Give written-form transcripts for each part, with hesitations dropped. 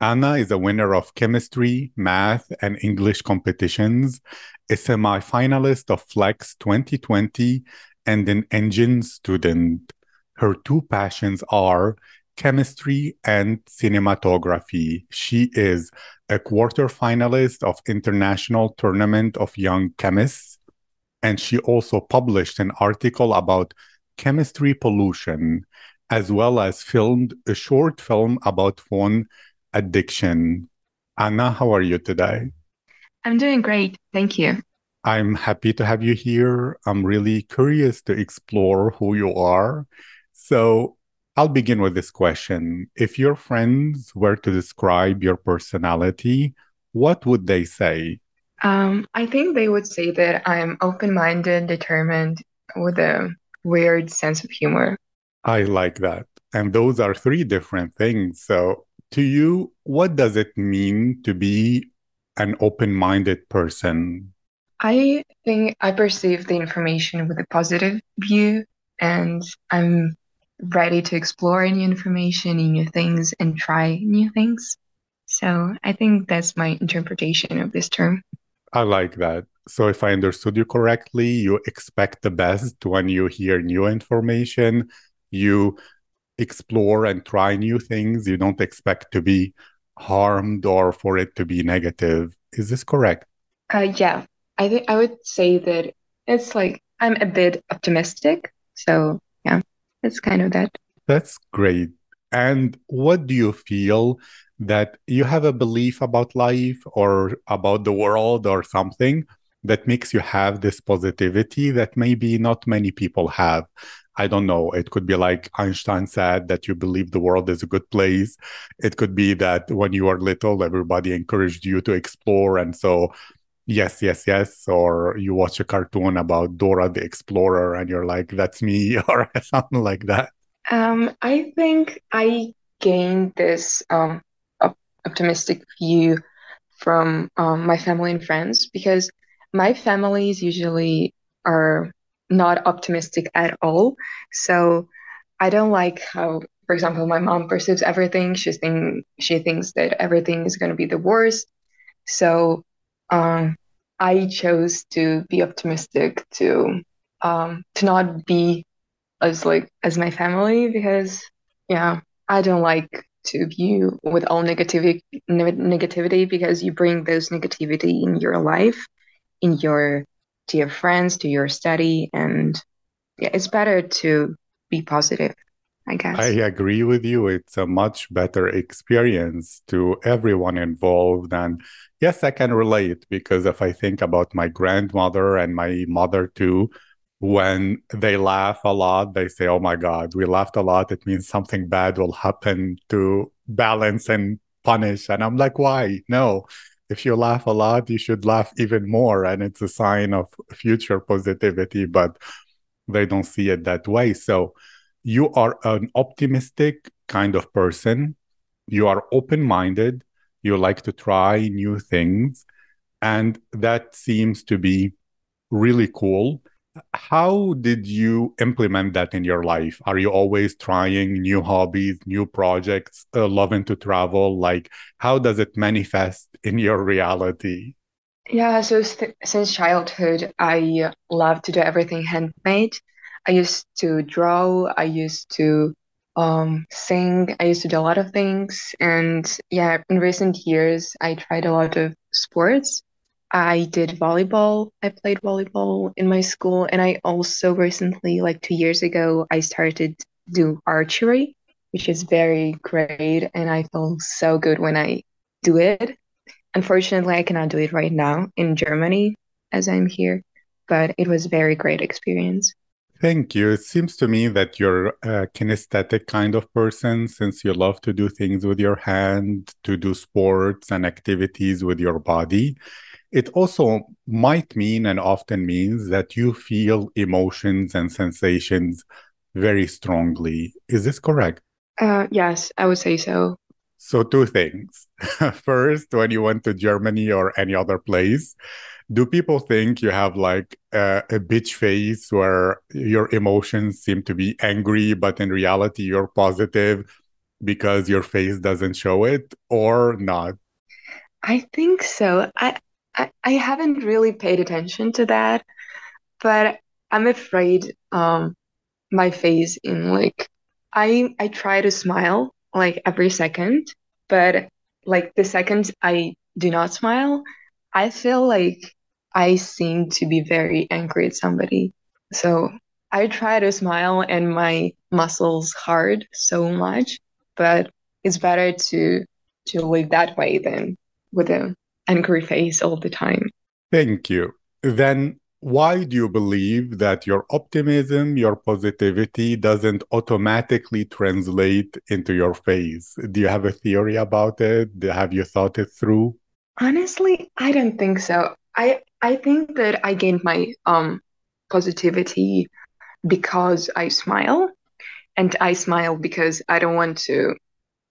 Anna is a winner of chemistry, math, and English competitions, a semi-finalist of FLEX 2020, and an ENGin student. Her two passions are chemistry and cinematography. She is a quarterfinalist of International Tournament of Young Chemists, and she also published an article about chemistry pollution, as well as filmed a short film about phone addiction. Anna, how are you today? I'm doing great. Thank you. I'm happy to have you here. I'm really curious to explore who you are. So I'll begin with this question. If your friends were to describe your personality, what would they say? I think they would say that I'm open-minded, determined, with a weird sense of humor. I like that. And those are three different things. So to you, what does it mean to be an open-minded person? I think I perceive the information with a positive view, and I'm ready to explore new information, new things, and try new things. So I think that's my interpretation of this term. I like that. So if I understood you correctly, you expect the best when you hear new information. You explore and try new things. You don't expect to be harmed or for it to be negative. Is this correct? Yeah, I think I would say that it's like I'm a bit optimistic. So yeah, it's kind of that. That's great. And what do you feel that you have a belief about life or about the world or something that makes you have this positivity that maybe not many people have? I don't know. It could be like Einstein said that you believe the world is a good place. It could be that when you were little, everybody encouraged you to explore. And so, yes, yes, yes. Or you watch a cartoon about Dora the Explorer and you're like, that's me, or something like that. I think I gained this optimistic view from my family and friends, because my families usually are not optimistic at all. So I don't like how, for example, my mom perceives everything. She thinks that everything is going to be the worst. So I chose to be optimistic, to not be as my family, because I don't like to view with all negativity, because you bring this negativity in your life, in your to your friends, to your study, and it's better to be positive, I guess. I agree with you. It's a much better experience to everyone involved. And yes, I can relate, because if I think about my grandmother and my mother too, when they laugh a lot, they say, oh my God, we laughed a lot. It means something bad will happen to balance and punish. And I'm like, why? No. If you laugh a lot, you should laugh even more. And it's a sign of future positivity, but they don't see it that way. So you are an optimistic kind of person. You are open-minded. You like to try new things. And that seems to be really cool. How did you implement that in your life? Are you always trying new hobbies, new projects, loving to travel? Like, how does it manifest in your reality? Yeah, so since childhood, I love to do everything handmade. I used to draw, I used to sing, I used to do a lot of things. And yeah, in recent years, I tried a lot of sports. I did volleyball. I played volleyball in my school. And I also recently, 2 years ago, I started to do archery, which is very great. And I feel so good when I do it. Unfortunately, I cannot do it right now in Germany as I'm here, but it was a very great experience. Thank you. It seems to me that you're a kinesthetic kind of person, since you love to do things with your hand, to do sports and activities with your body. It also might mean, and often means, that you feel emotions and sensations very strongly. Is this correct? Yes, I would say so. So two things. First, when you went to Germany or any other place, do people think you have like a bitch face where your emotions seem to be angry, but in reality you're positive because your face doesn't show it, or not? I think so. I haven't really paid attention to that, but I'm afraid my face in like, I try to smile like every second, but like the seconds I do not smile, I feel like I seem to be very angry at somebody. So I try to smile and my muscles hurt so much, but it's better to live that way than with an angry face all the time. Thank you. Then why do you believe that your optimism, your positivity doesn't automatically translate into your face? Do you have a theory about it? Have you thought it through? Honestly, I don't think so. I think that I gained my positivity because I smile, and I smile because I don't want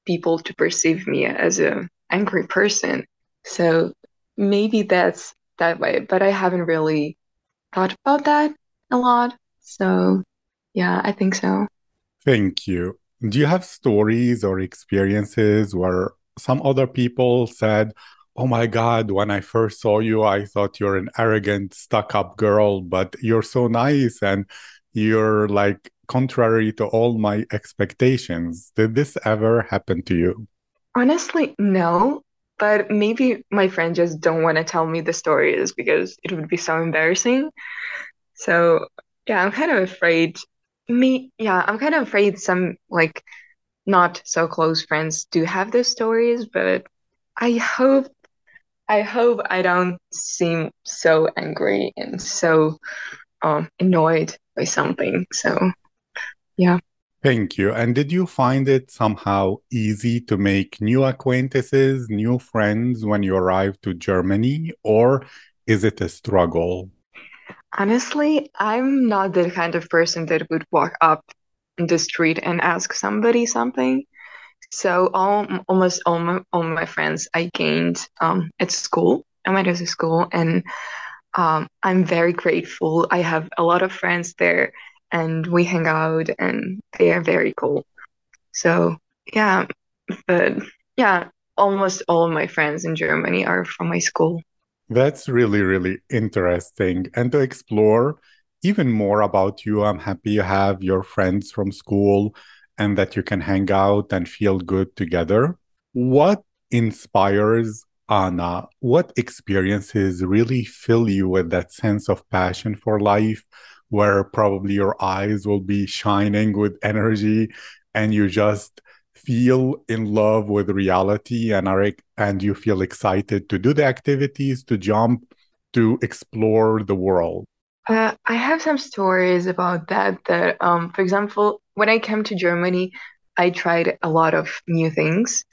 people to perceive me as an angry person. So maybe that's that way, but I haven't really thought about that a lot. So yeah, I think so. Thank you. Do you have stories or experiences where some other people said, "Oh my God, when I first saw you, I thought you're an arrogant, stuck-up girl, but you're so nice and you're like contrary to all my expectations"? Did this ever happen to you? Honestly, no. But maybe my friends just don't want to tell me the stories because it would be so embarrassing. So yeah, I'm kind of afraid. I'm kind of afraid some like not so close friends do have those stories, but I hope I don't seem so angry and so annoyed by something. So, yeah. Thank you. And did you find it somehow easy to make new acquaintances, new friends when you arrived to Germany, or is it a struggle? Honestly, I'm not the kind of person that would walk up in the street and ask somebody something. So almost all my friends I gained at school. I went to school, and I'm very grateful. I have a lot of friends there, and we hang out, and they are very cool. So yeah, but yeah, almost all of my friends in Germany are from my school. That's really, really interesting. And to explore even more about you, I'm happy you have your friends from school and that you can hang out and feel good together. What inspires Anna? What experiences really fill you with that sense of passion for life, where probably your eyes will be shining with energy and you just feel in love with reality and you feel excited to do the activities, to jump, to explore the world? I have some stories about that, for example, when I came to Germany, I tried a lot of new things.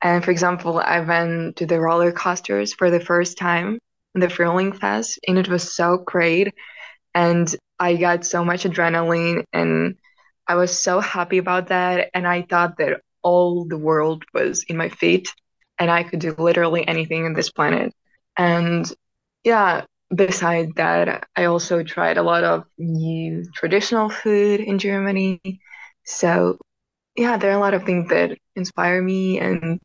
And for example, I went to the roller coasters for the first time, the Frilling Fest, and it was so great. And I got so much adrenaline, and I was so happy about that. And I thought that all the world was in my feet, and I could do literally anything on this planet. And yeah, besides that, I also tried a lot of new traditional food in Germany. So yeah, there are a lot of things that inspire me and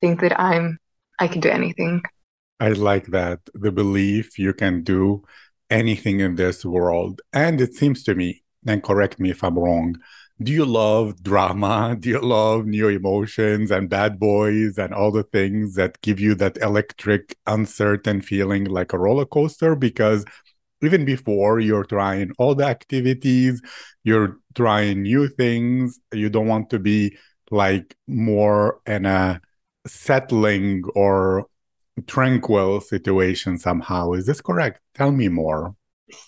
think that I can do anything. I like that, the belief you can do anything in this world. And it seems to me, and correct me if I'm wrong, do you love drama? Do you love new emotions and bad boys and all the things that give you that electric, uncertain feeling like a roller coaster? Because even before, you're trying all the activities, you're trying new things. You don't want to be like more in a settling or tranquil situation somehow. Is this correct? Tell me more.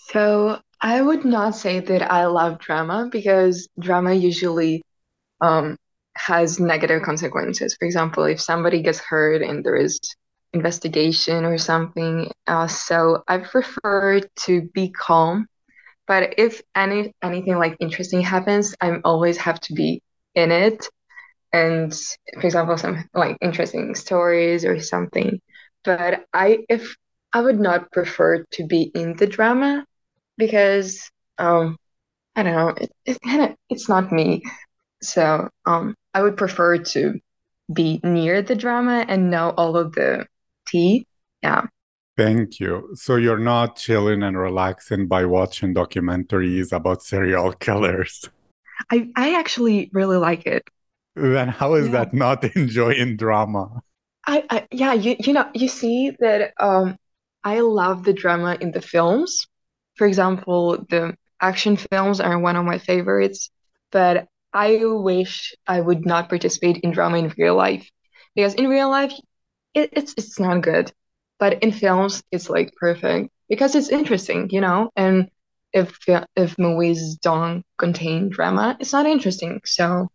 So I would not say that I love drama, because drama usually has negative consequences. For example, if somebody gets hurt and there is investigation or something. So I prefer to be calm. But if anything like interesting happens, I always have to be in it. And for example, some like interesting stories or something. But I would not prefer to be in the drama, because I don't know, it's not me. So I would prefer to be near the drama and know all of the tea. Yeah. Thank you. So you're not chilling and relaxing by watching documentaries about serial killers. I actually really like it. Then how is that not enjoying drama? You see that I love the drama in the films. For example, the action films are one of my favorites, but I wish I would not participate in drama in real life, because in real life, it's not good. But in films, it's like perfect, because it's interesting, you know? And if movies don't contain drama, it's not interesting. So,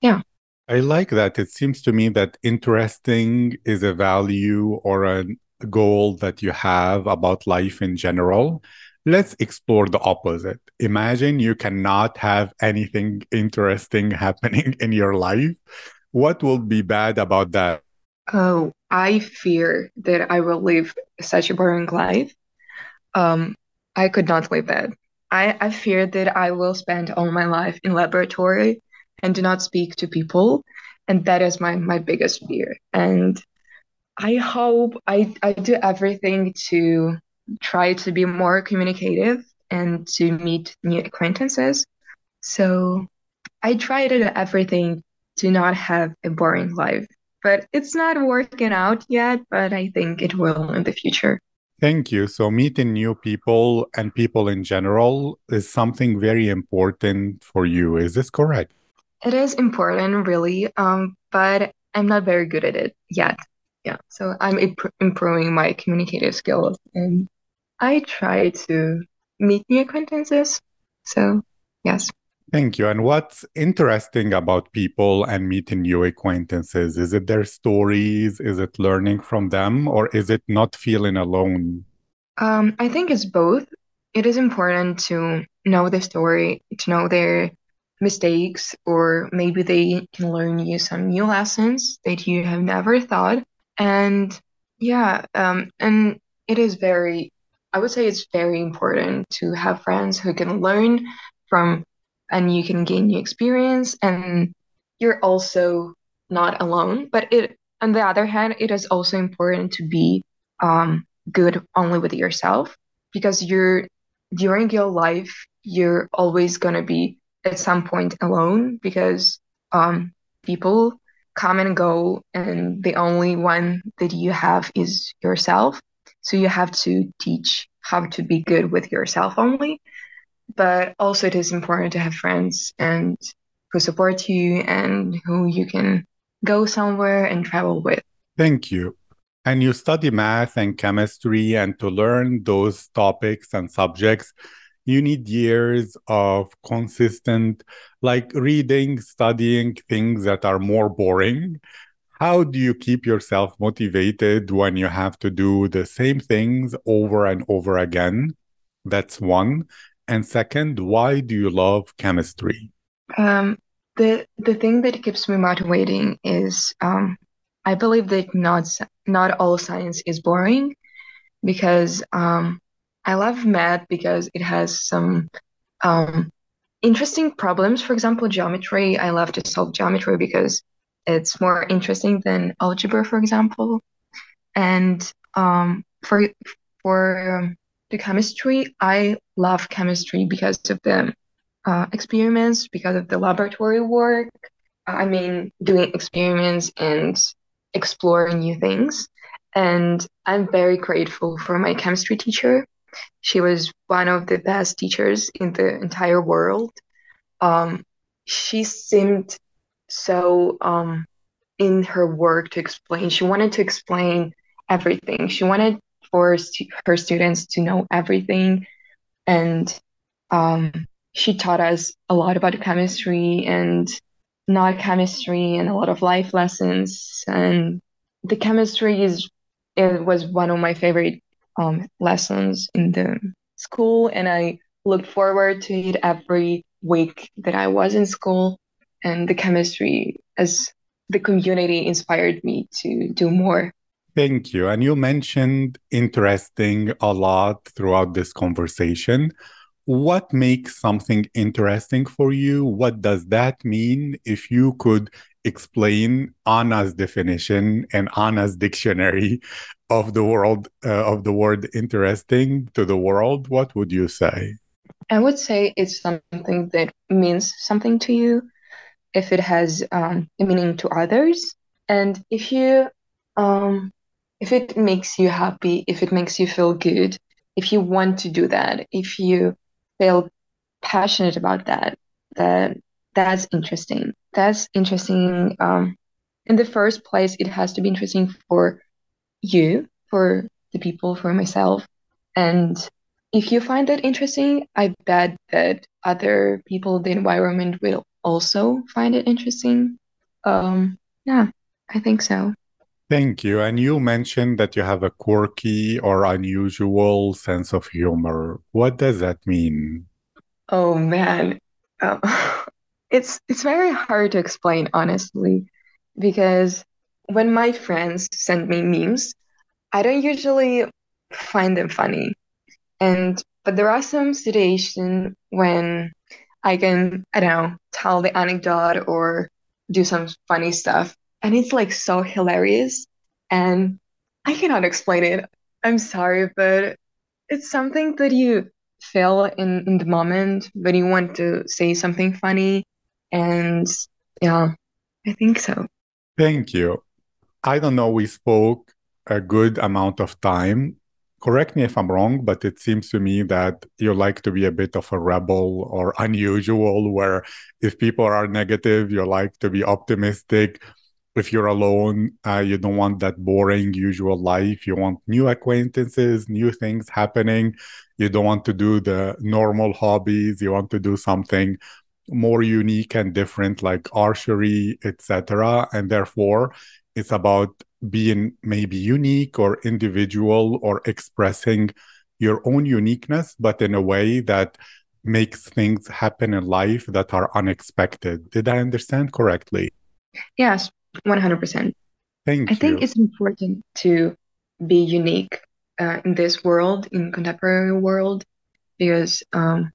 yeah. I like that. It seems to me that interesting is a value or a goal that you have about life in general. Let's explore the opposite. Imagine you cannot have anything interesting happening in your life. What will be bad about that? Oh, I fear that I will live such a boring life. I could not live that. I fear that I will spend all my life in laboratory and do not speak to people. And that is my biggest fear. And I hope I do everything to try to be more communicative and to meet new acquaintances. So I try to do everything to not have a boring life, but it's not working out yet, but I think it will in the future. Thank you. So meeting new people and people in general is something very important for you. Is this correct? It is important, really, but I'm not very good at it yet. Yeah, so I'm improving my communicative skills, and I try to meet new acquaintances. So, yes. Thank you. And what's interesting about people and meeting new acquaintances? Is it their stories? Is it learning from them? Or is it not feeling alone? I think it's both. It is important to know the story, to know their mistakes, or maybe they can learn you some new lessons that you have never thought. And yeah, and it is very, I would say it's very important to have friends who can learn from, and you can gain new experience, and you're also not alone. But it, on the other hand, it is also important to be good only with yourself, because you're, during your life, you're always going to be at some point alone, because people come and go, and the only one that you have is yourself. So you have to teach how to be good with yourself only. But also it is important to have friends and who support you and who you can go somewhere and travel with. Thank you. And you study math and chemistry, and to learn those topics and subjects, you need years of consistent, like reading, studying things that are more boring. How do you keep yourself motivated when you have to do the same things over and over again? That's one. And second, why do you love chemistry? The thing that keeps me motivating is I believe that not all science is boring, because I love math because it has some interesting problems. For example, geometry. I love to solve geometry because it's more interesting than algebra, for example. And for the chemistry, I love chemistry because of the experiments, because of the laboratory work. I mean, doing experiments and exploring new things. And I'm very grateful for my chemistry teacher. She was one of the best teachers in the entire world. She seemed so in her work to explain. She wanted to explain everything. She wanted for her students to know everything. And She taught us a lot about chemistry and not chemistry and a lot of life lessons. And the chemistry was one of my favorite lessons in the school. And I looked forward to it every week that I was in school. And the chemistry as the community inspired me to do more. Thank you. And you mentioned interesting a lot throughout this conversation. What makes something interesting for you? What does that mean? If you could explain Anna's definition and Anna's dictionary of the world of the word interesting to the world, what would you say? I would say it's something that means something to you, if it has a meaning to others, and if it makes you happy, if it makes you feel good, if you want to do that, if you feel passionate about that, that's interesting. That's interesting. In the first place, it has to be interesting for you, for the people, for myself. And if you find that interesting, I bet that other people, the environment, will also find it interesting. Yeah, I think so. Thank you. And you mentioned that you have a quirky or unusual sense of humor. What does that mean? Oh, man. It's very hard to explain, honestly, because when my friends send me memes, I don't usually find them funny. But there are some situations when I can, I don't know, tell the anecdote or do some funny stuff. And it's like so hilarious. And I cannot explain it. I'm sorry, but it's something that you feel in the moment when you want to say something funny. And yeah, I think so. Thank you. I don't know, we spoke a good amount of time. Correct me if I'm wrong, but it seems to me that you like to be a bit of a rebel or unusual, where if people are negative, you like to be optimistic. If you're alone, you don't want that boring usual life. You want new acquaintances, new things happening. You don't want to do the normal hobbies. You want to do something more unique and different, like archery, etc. And therefore, it's about being maybe unique or individual or expressing your own uniqueness, but in a way that makes things happen in life that are unexpected. Did I understand correctly? Yes. 100%. Thank you. I think it's important to be unique in this world, in contemporary world, because and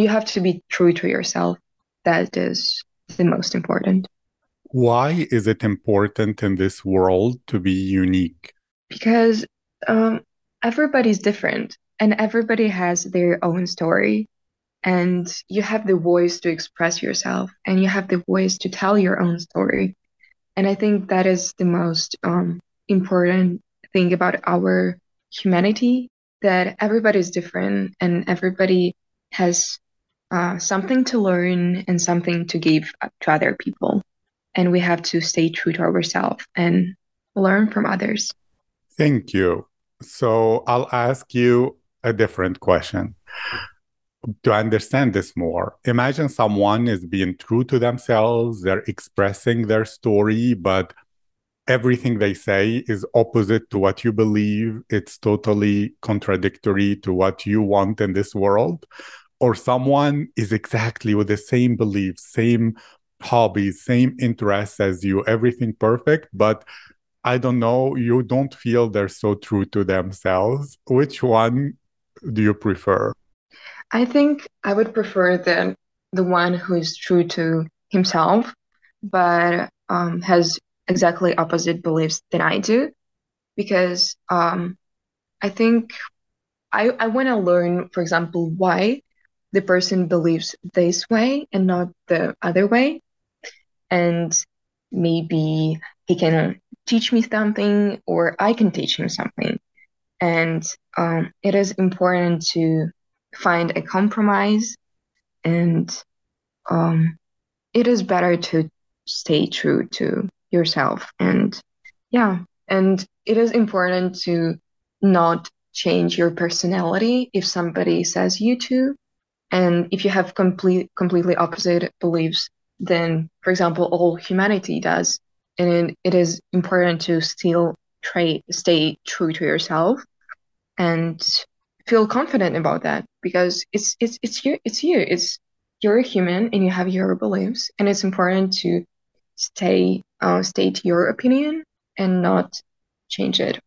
you have to be true to yourself. That is the most important. Why is it important in this world to be unique? Because everybody's different and everybody has their own story. And you have the voice to express yourself and you have the voice to tell your own story. And I think that is the most important thing about our humanity, that everybody is different and everybody has something to learn and something to give to other people. And we have to stay true to ourselves and learn from others. Thank you. So I'll ask you a different question. To understand this more, imagine someone is being true to themselves, they're expressing their story, but everything they say is opposite to what you believe. It's totally contradictory to what you want in this world. Or someone is exactly with the same beliefs, same hobbies, same interests as you, everything perfect, but I don't know, you don't feel they're so true to themselves. Which one do you prefer? I think I would prefer the one who is true to himself, but has exactly opposite beliefs than I do, because I think I want to learn, for example, why the person believes this way and not the other way. And maybe he can teach me something or I can teach him something. And it is important to find a compromise, and it is better to stay true to yourself. And yeah, and it is important to not change your personality if somebody says you to, And if you have completely opposite beliefs than, for example, all humanity does, and it is important to still stay true to yourself and feel confident about that, because you're a human and you have your beliefs, and it's important to state your opinion and not change it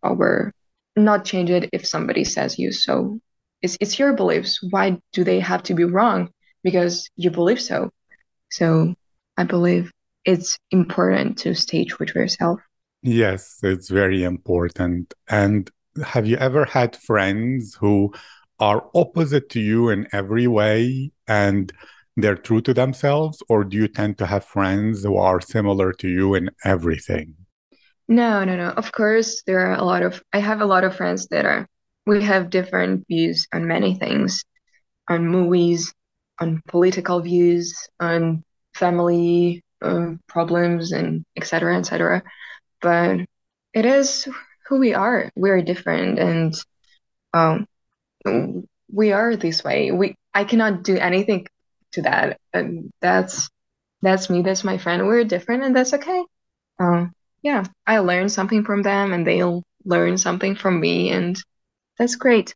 if somebody says you so. It's your beliefs. Why do they have to be wrong? Because you believe so. So I believe it's important to stay true to yourself. Yes, it's very important. And have you ever had friends who are opposite to you in every way and they're true to themselves? Or do you tend to have friends who are similar to you in everything? No. Of course, I have a lot of friends we have different views on many things, on movies, on political views, on family problems, and etc. But it is who we are. We're different, and we are this way. I cannot do anything to that. And that's me. That's my friend. We're different, and that's okay. Yeah, I learned something from them, and they'll learn something from me, and that's great.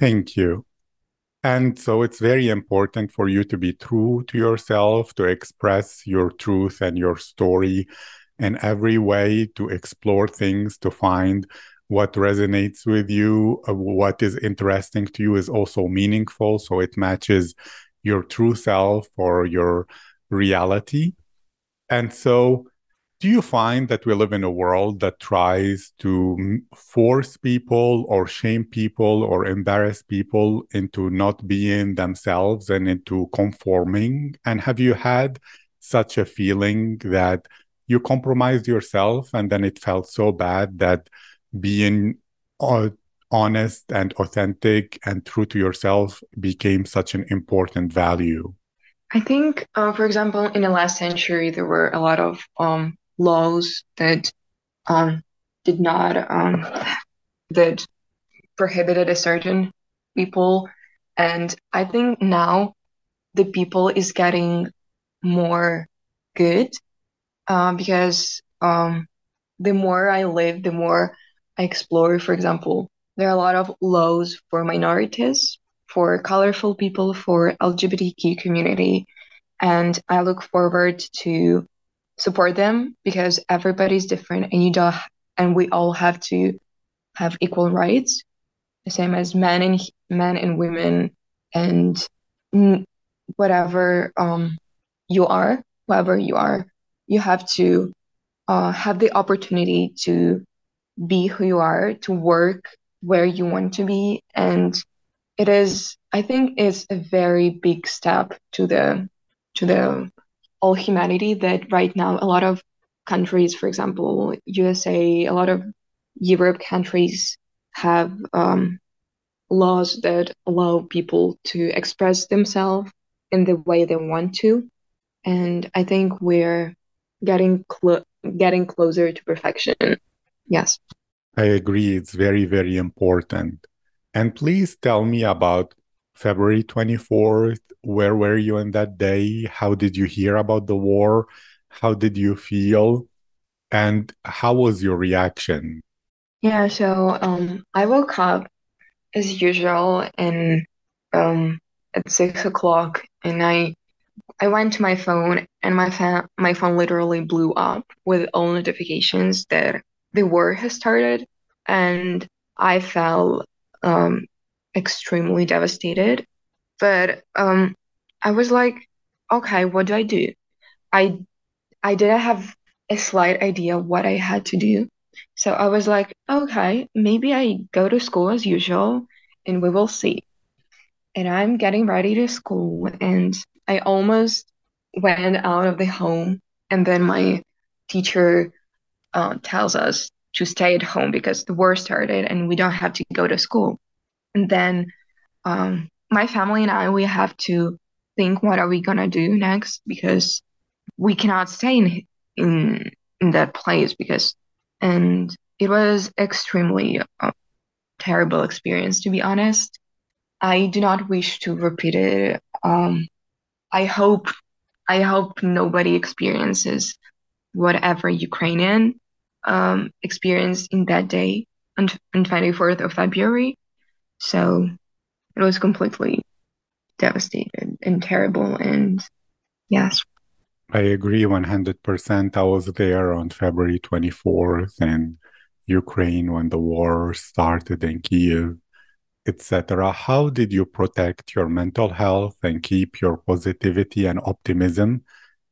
Thank you. And so it's very important for you to be true to yourself, to express your truth and your story in every way, to explore things, to find what resonates with you, what is interesting to you is also meaningful. So it matches your true self or your reality. And so do you find that we live in a world that tries to force people or shame people or embarrass people into not being themselves and into conforming? And have you had such a feeling that you compromised yourself and then it felt so bad that being honest and authentic and true to yourself became such an important value? I think, for example, in the last century, there were a lot of laws that that prohibited a certain people, and I think now the people is getting more good because the more I live, the more I explore. For example, there are a lot of laws for minorities, for colorful people, for LGBTQ community, and I look forward to support them because everybody's different, and we all have to have equal rights, the same as men and women, and whatever whoever you are, you have to have the opportunity to be who you are, to work where you want to be, and it's a very big step to the all humanity that right now a lot of countries, for example, USA, a lot of Europe countries have laws that allow people to express themselves in the way they want to. And I think we're getting closer to perfection. Yes. I agree. It's very, very important. And please tell me about February 24th, where were you on that day? How did you hear about the war? How did you feel? And how was your reaction? Yeah, so I woke up as usual and at 6:00, and I went to my phone, and my phone literally blew up with all notifications that the war has started, and I felt extremely devastated. But I was like, okay, what do I do? I did have a slight idea what I had to do. So I was like, okay, maybe I go to school as usual and we will see. And I'm getting ready to school, and I almost went out of the home. And then my teacher tells us to stay at home because the war started and we don't have to go to school. And then my family and I, we have to think what are we going to do next, because we cannot stay in that place, and it was extremely terrible experience, to be honest. I do not wish to repeat it I hope nobody experiences whatever Ukrainian experienced in that day on 24th of February. So it was completely devastated and terrible. And yes, I agree 100%. I was there on February 24th in Ukraine when the war started in Kiev, etc. How did you protect your mental health and keep your positivity and optimism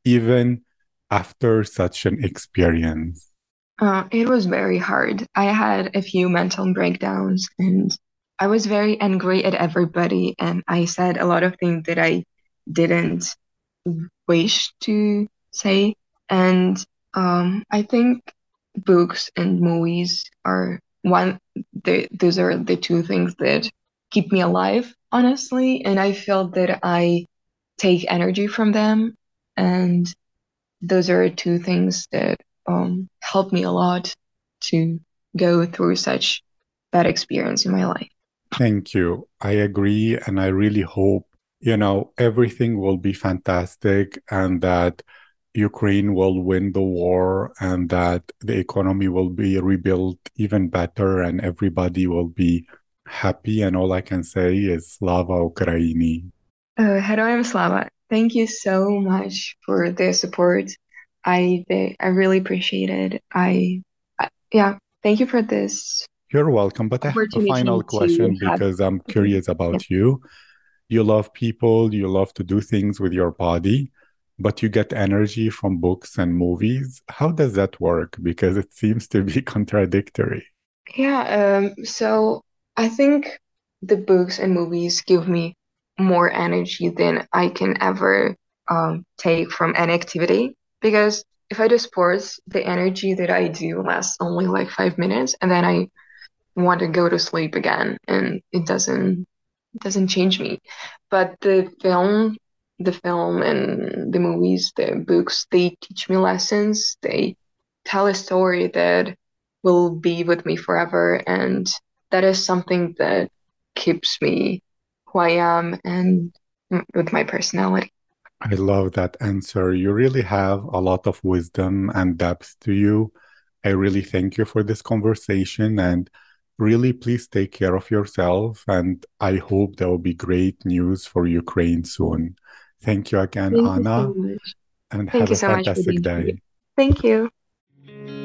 even after such an experience? It was very hard. I had a few mental breakdowns and I was very angry at everybody. And I said a lot of things that I didn't wish to say. And I think books and movies are those are the two things that keep me alive, honestly. And I feel that I take energy from them. And those are two things that helped me a lot to go through such bad experience in my life. Thank you. I agree. And I really hope, everything will be fantastic and that Ukraine will win the war and that the economy will be rebuilt even better and everybody will be happy. And all I can say is Slava Ukraini. Herojem Slava. Thank you so much for the support. I really appreciate it. Thank you for this. You're welcome. But I have a final question because I'm curious about you. You love people. You love to do things with your body, but you get energy from books and movies. How does that work? Because it seems to be contradictory. Yeah. So I think the books and movies give me more energy than I can ever take from any activity. Because if I do sports, the energy that I do lasts only like 5 minutes, and then I want to go to sleep again, and it doesn't change me. But the film and the movies, the books, they teach me lessons. They tell a story that will be with me forever, and that is something that keeps me who I am and with my personality. I love that answer. You really have a lot of wisdom and depth to you. I really thank you for this conversation and really please take care of yourself. And I hope there will be great news for Ukraine soon. Thank you again, Anna. And have a fantastic day. Thank you.